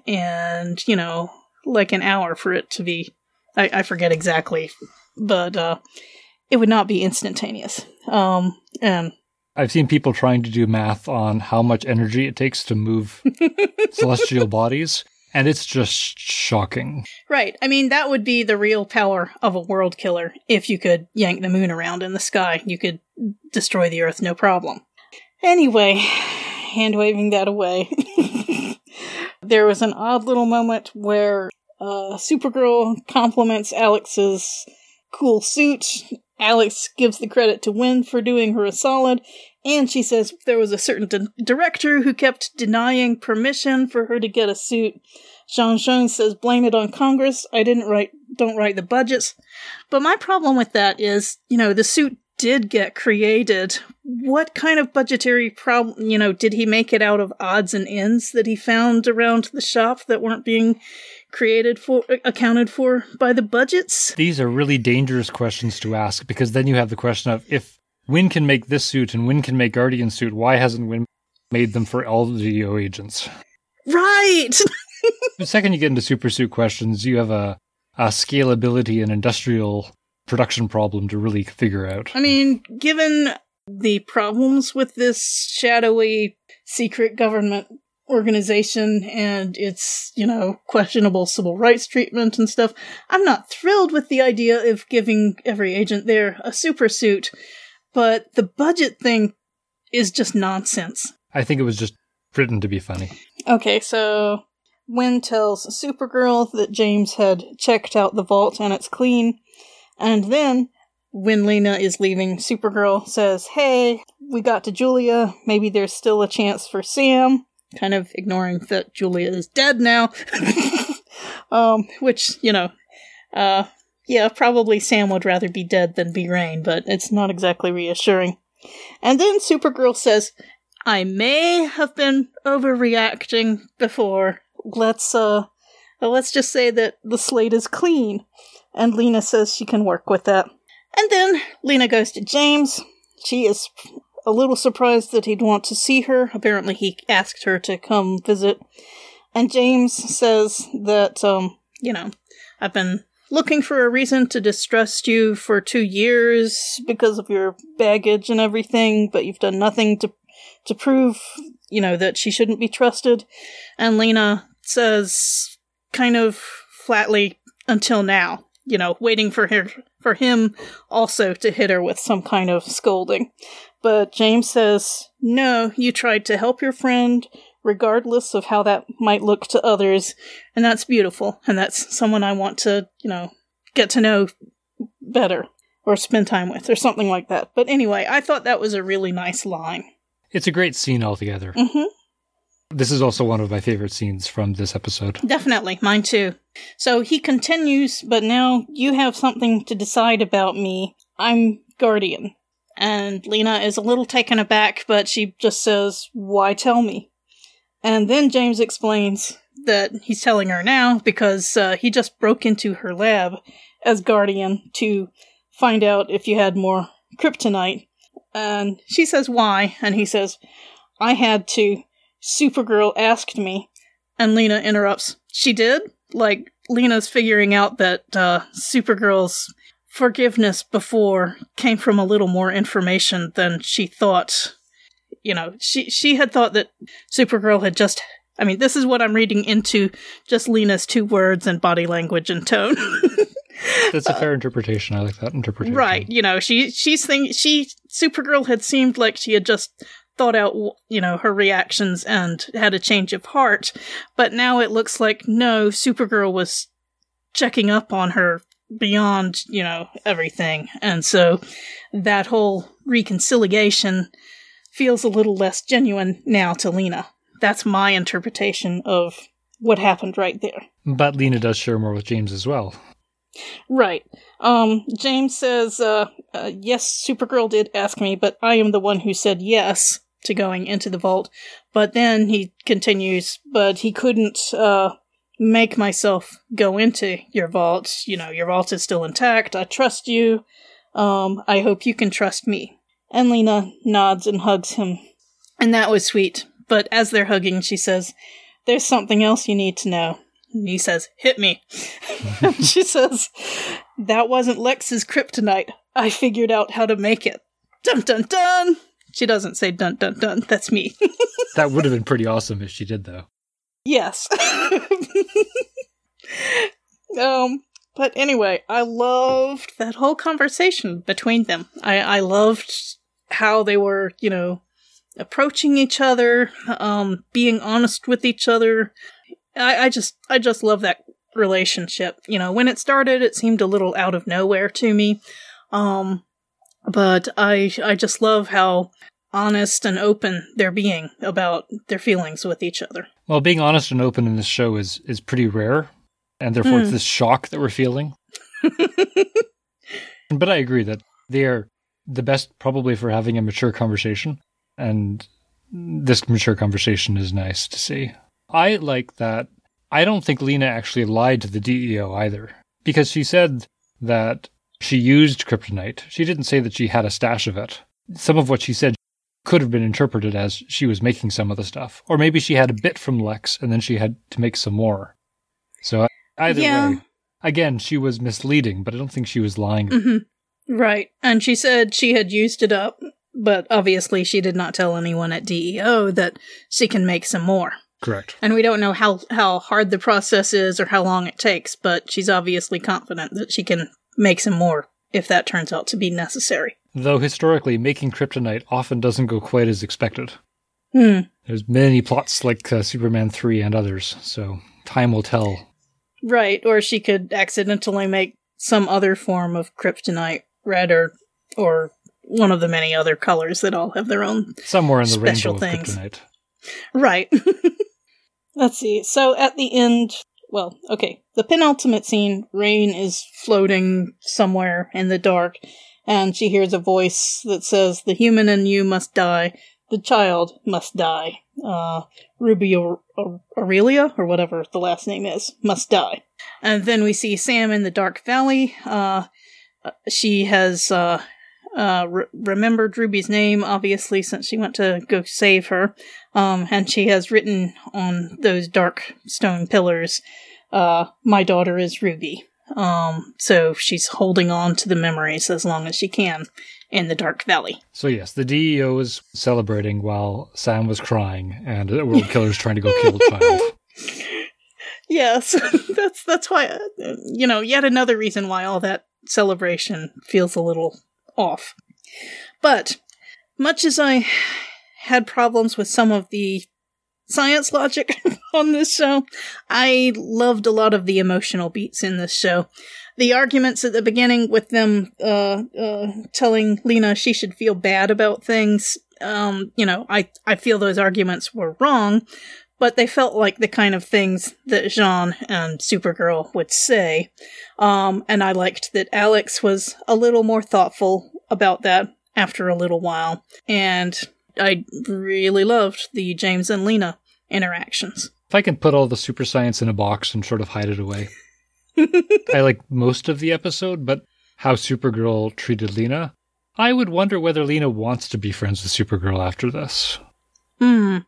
And, you know, like an hour for it to be, I forget exactly, but it would not be instantaneous. And I've seen people trying to do math on how much energy it takes to move celestial bodies, and it's just shocking. Right. I mean, that would be the real power of a world killer. If you could yank the moon around in the sky, you could destroy the Earth, no problem. Anyway, hand-waving that away. There was an odd little moment where Supergirl compliments Alex's cool suit. Alex gives the credit to Winn for doing her a solid, and she says there was a certain director who kept denying permission for her to get a suit. J'onn J'onzz says, blame it on Congress. I don't write the budgets. But my problem with that is, the suit did get created. What kind of budgetary problem, did he make it out of odds and ends that he found around the shop that weren't being accounted for by the budgets? These are really dangerous questions to ask, because then you have the question of, if Winn can make this suit and Winn can make Guardian suit, why hasn't Winn made them for all the D.E.O. agents? Right! The second you get into supersuit questions, you have a scalability and industrial production problem to really figure out. I mean, given the problems with this shadowy secret government organization and its, questionable civil rights treatment and stuff, I'm not thrilled with the idea of giving every agent there a supersuit, but the budget thing is just nonsense. I think it was just written to be funny. Okay, so Winn tells Supergirl that James had checked out the vault and it's clean, and then, when Lena is leaving, Supergirl says, hey, we got to Julia, maybe there's still a chance for Sam, kind of ignoring that Julia is dead now. Which, probably Sam would rather be dead than be Reign, but it's not exactly reassuring. And then Supergirl says, I may have been overreacting before. Let's just say that the slate is clean. And Lena says she can work with that. And then Lena goes to James. She is a little surprised that he'd want to see her. Apparently he asked her to come visit. And James says that, I've been looking for a reason to distrust you for 2 years because of your baggage and everything, but you've done nothing to prove, that she shouldn't be trusted. And Lena says, kind of flatly, until now, waiting for him also to hit her with some kind of scolding. But James says, no, you tried to help your friend, regardless of how that might look to others, and that's beautiful, and that's someone I want to, get to know better, or spend time with, or something like that. But anyway, I thought that was a really nice line. It's a great scene altogether. Mm-hmm. This is also one of my favorite scenes from this episode. Definitely, mine too. So he continues, but now you have something to decide about me. I'm Guardian. And Lena is a little taken aback, but she just says, why tell me? And then James explains that he's telling her now because he just broke into her lab as Guardian to find out if you had more kryptonite. And she says, why? And he says, I had to. Supergirl asked me, and Lena interrupts. She did? Like, Lena's figuring out that Supergirl's forgiveness before came from a little more information than she thought. She had thought that Supergirl had just... I mean, this is what I'm reading into just Lena's 2 words and body language and tone. That's a fair interpretation. I like that interpretation. Right. Supergirl had seemed like she had just thought out, her reactions and had a change of heart, but now it looks like, no, Supergirl was checking up on her beyond, everything, and so that whole reconciliation feels a little less genuine now to Lena. That's my interpretation of what happened right there. But Lena does share more with James as well. Right. James says, yes, Supergirl did ask me, but I am the one who said yes to going into the vault. But then he continues, but he couldn't make myself go into your vault. Your vault is still intact. I trust you. I hope you can trust me. And Lena nods and hugs him. And that was sweet. But as they're hugging, she says, there's something else you need to know. And he says, hit me. She says, that wasn't Lex's kryptonite. I figured out how to make it. Dun, dun, dun! She doesn't say dun, dun, dun. That's me. That would have been pretty awesome if she did, though. Yes. But anyway, I loved that whole conversation between them. I loved how they were, approaching each other, being honest with each other. I just love that relationship. You know, when it started, it seemed a little out of nowhere to me. But I just love how honest and open they're being about their feelings with each other. Well, being honest and open in this show is pretty rare, and therefore it's this shock that we're feeling. But I agree that they are the best probably for having a mature conversation, and this mature conversation is nice to see. I like that. I don't think Lena actually lied to the DEO either, because she said that she used kryptonite. She didn't say that she had a stash of it. Some of what she said could have been interpreted as she was making some of the stuff. Or maybe she had a bit from Lex, and then she had to make some more. So either way, again, she was misleading, but I don't think she was lying. Mm-hmm. Right. And she said she had used it up, but obviously she did not tell anyone at DEO that she can make some more. Correct. And we don't know how hard the process is or how long it takes, but she's obviously confident that she can make some more if that turns out to be necessary. Though historically, making kryptonite often doesn't go quite as expected. There's many plots like Superman 3 and others, so time will tell. Right, or she could accidentally make some other form of kryptonite, red or one of the many other colors that all have their own somewhere in the rainbow things. Of kryptonite. Right. Let's see. So at the end, well, okay, the penultimate scene, Reign is floating somewhere in the dark, and she hears a voice that says, "The human in you must die. The child must die. Ruby Aurelia, or whatever the last name is, must die." And then we see Sam in the Dark Valley. She has remembered Ruby's name, obviously, since she went to go save her. And she has written on those dark stone pillars, "My daughter is Ruby." So she's holding on to the memories as long as she can in the Dark Valley. So yes, the DEO was celebrating while Sam was crying, and there were killers trying to go kill the child. Yes, that's why, you know, yet another reason why all that celebration feels a little off. But much as I had problems with some of the science logic on this show, I loved a lot of the emotional beats in this show. The arguments at the beginning with them telling Lena she should feel bad about things, you know, I feel those arguments were wrong, but they felt like the kind of things that J'onn and Supergirl would say. And I liked that Alex was a little more thoughtful about that after a little while. And I really loved the James and Lena interactions. If I can put all the super science in a box and sort of hide it away. I like most of the episode, but how Supergirl treated Lena, I would wonder whether Lena wants to be friends with Supergirl after this. I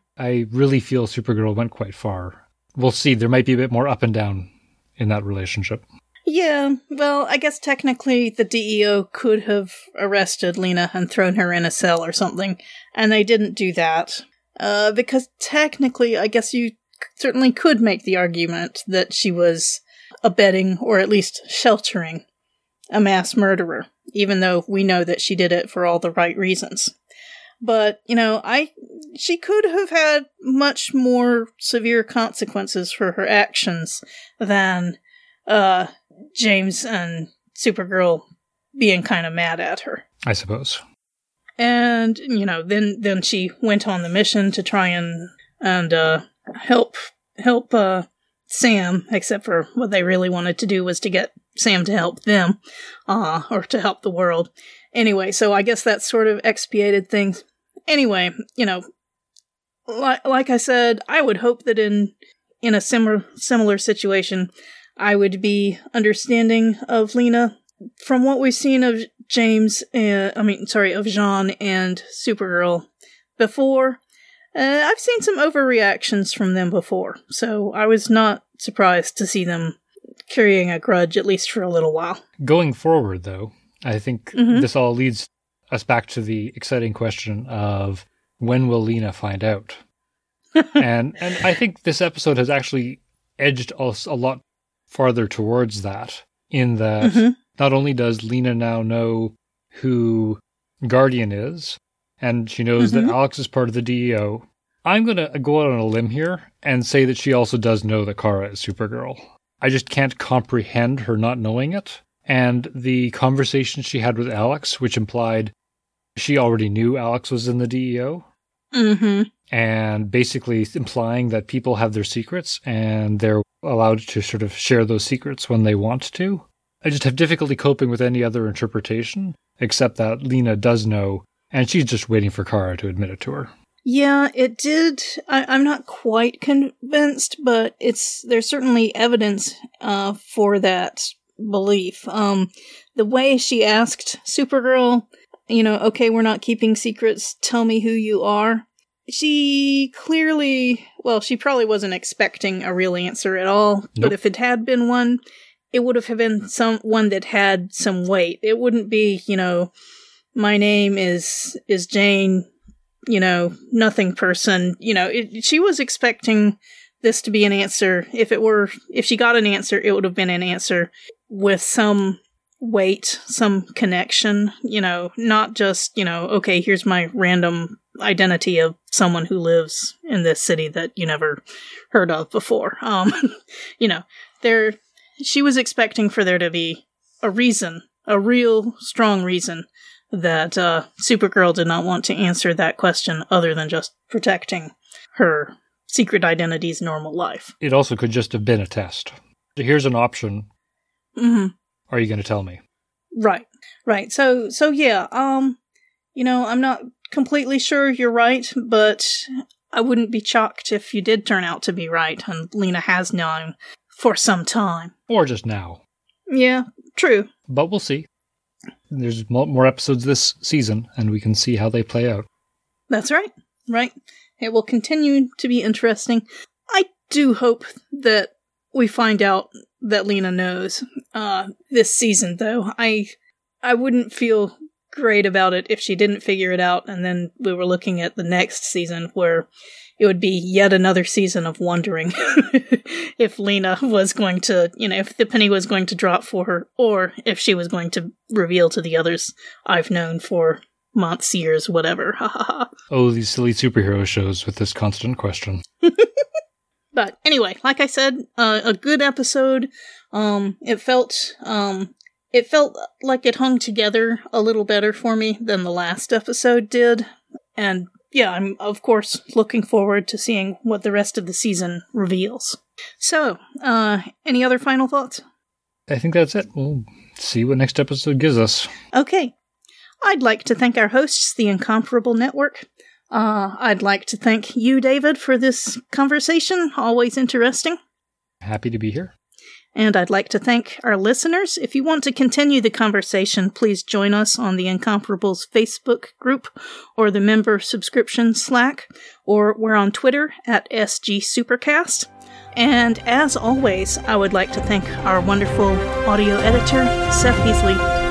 really feel Supergirl went quite far. We'll see. There might be a bit more up and down in that relationship. Yeah, well, I guess technically the DEO could have arrested Lena and thrown her in a cell or something, and they didn't do that. Because technically, I guess you certainly could make the argument that she was abetting, or at least sheltering, a mass murderer, even though we know that she did it for all the right reasons. But, you know, she could have had much more severe consequences for her actions than James and Supergirl being kind of mad at her, I suppose. And, you know, then she went on the mission to try and help Sam, except for what they really wanted to do was to get Sam to help them, or to help the world. Anyway, so I guess that sort of expiated things. Anyway, you know, like I said, I would hope that in a similar situation, I would be understanding of Lena. From what we've seen of J'onn and Supergirl before, I've seen some overreactions from them before, so I was not surprised to see them carrying a grudge, at least for a little while. Going forward, though, I think this all leads us back to the exciting question of when will Lena find out? and I think this episode has actually edged us a lot farther towards that, in that not only does Lena now know who Guardian is, and she knows that Alex is part of the DEO, I'm going to go out on a limb here and say that she also does know that Kara is Supergirl. I just can't comprehend her not knowing it. And the conversation she had with Alex, which implied she already knew Alex was in the D.E.O. Mm-hmm. And basically implying that people have their secrets and they're allowed to sort of share those secrets when they want to. I just have difficulty coping with any other interpretation, except that Lena does know, and she's just waiting for Kara to admit it to her. Yeah, it did. I'm not quite convinced, but there's certainly evidence for that belief. The way she asked Supergirl, okay, we're not keeping secrets, tell me who you are. She clearly, she probably wasn't expecting a real answer at all, nope. But if it had been one, it would have been one that had some weight. It wouldn't be, my name is Jane, nothing person. She was expecting this to be an answer. If she got an answer, it would have been an answer with some weight, some connection, not just, okay, here's my random identity of someone who lives in this city that you never heard of before. She was expecting for there to be a reason, a real strong reason, that Supergirl did not want to answer that question other than just protecting her secret identity's normal life. It also could just have been a test. Here's an option. Mm-hmm. Are you going to tell me? Right. So yeah, I'm not completely sure you're right, but I wouldn't be shocked if you did turn out to be right, and Lena has known for some time. Or just now. Yeah, true. But we'll see. There's more episodes this season, and we can see how they play out. That's right. Right. It will continue to be interesting. I do hope that we find out that Lena knows this season, though. I wouldn't feel great about it if she didn't figure it out, and then we were looking at the next season where it would be yet another season of wondering if Lena was going to, if the penny was going to drop for her, or if she was going to reveal to the others, I've known for months, years, whatever. Oh, these silly superhero shows with this constant question. But anyway, like I said, a good episode. It felt like it hung together a little better for me than the last episode did. And yeah, I'm, of course, looking forward to seeing what the rest of the season reveals. So, any other final thoughts? I think that's it. We'll see what next episode gives us. Okay. I'd like to thank our hosts, the Incomparable Network. I'd like to thank you, David, for this conversation. Always interesting. Happy to be here. And I'd like to thank our listeners. If you want to continue the conversation, please join us on the Incomparables Facebook group or the member subscription Slack, or we're on Twitter at SG Supercast. And as always, I would like to thank our wonderful audio editor, Seth Easley.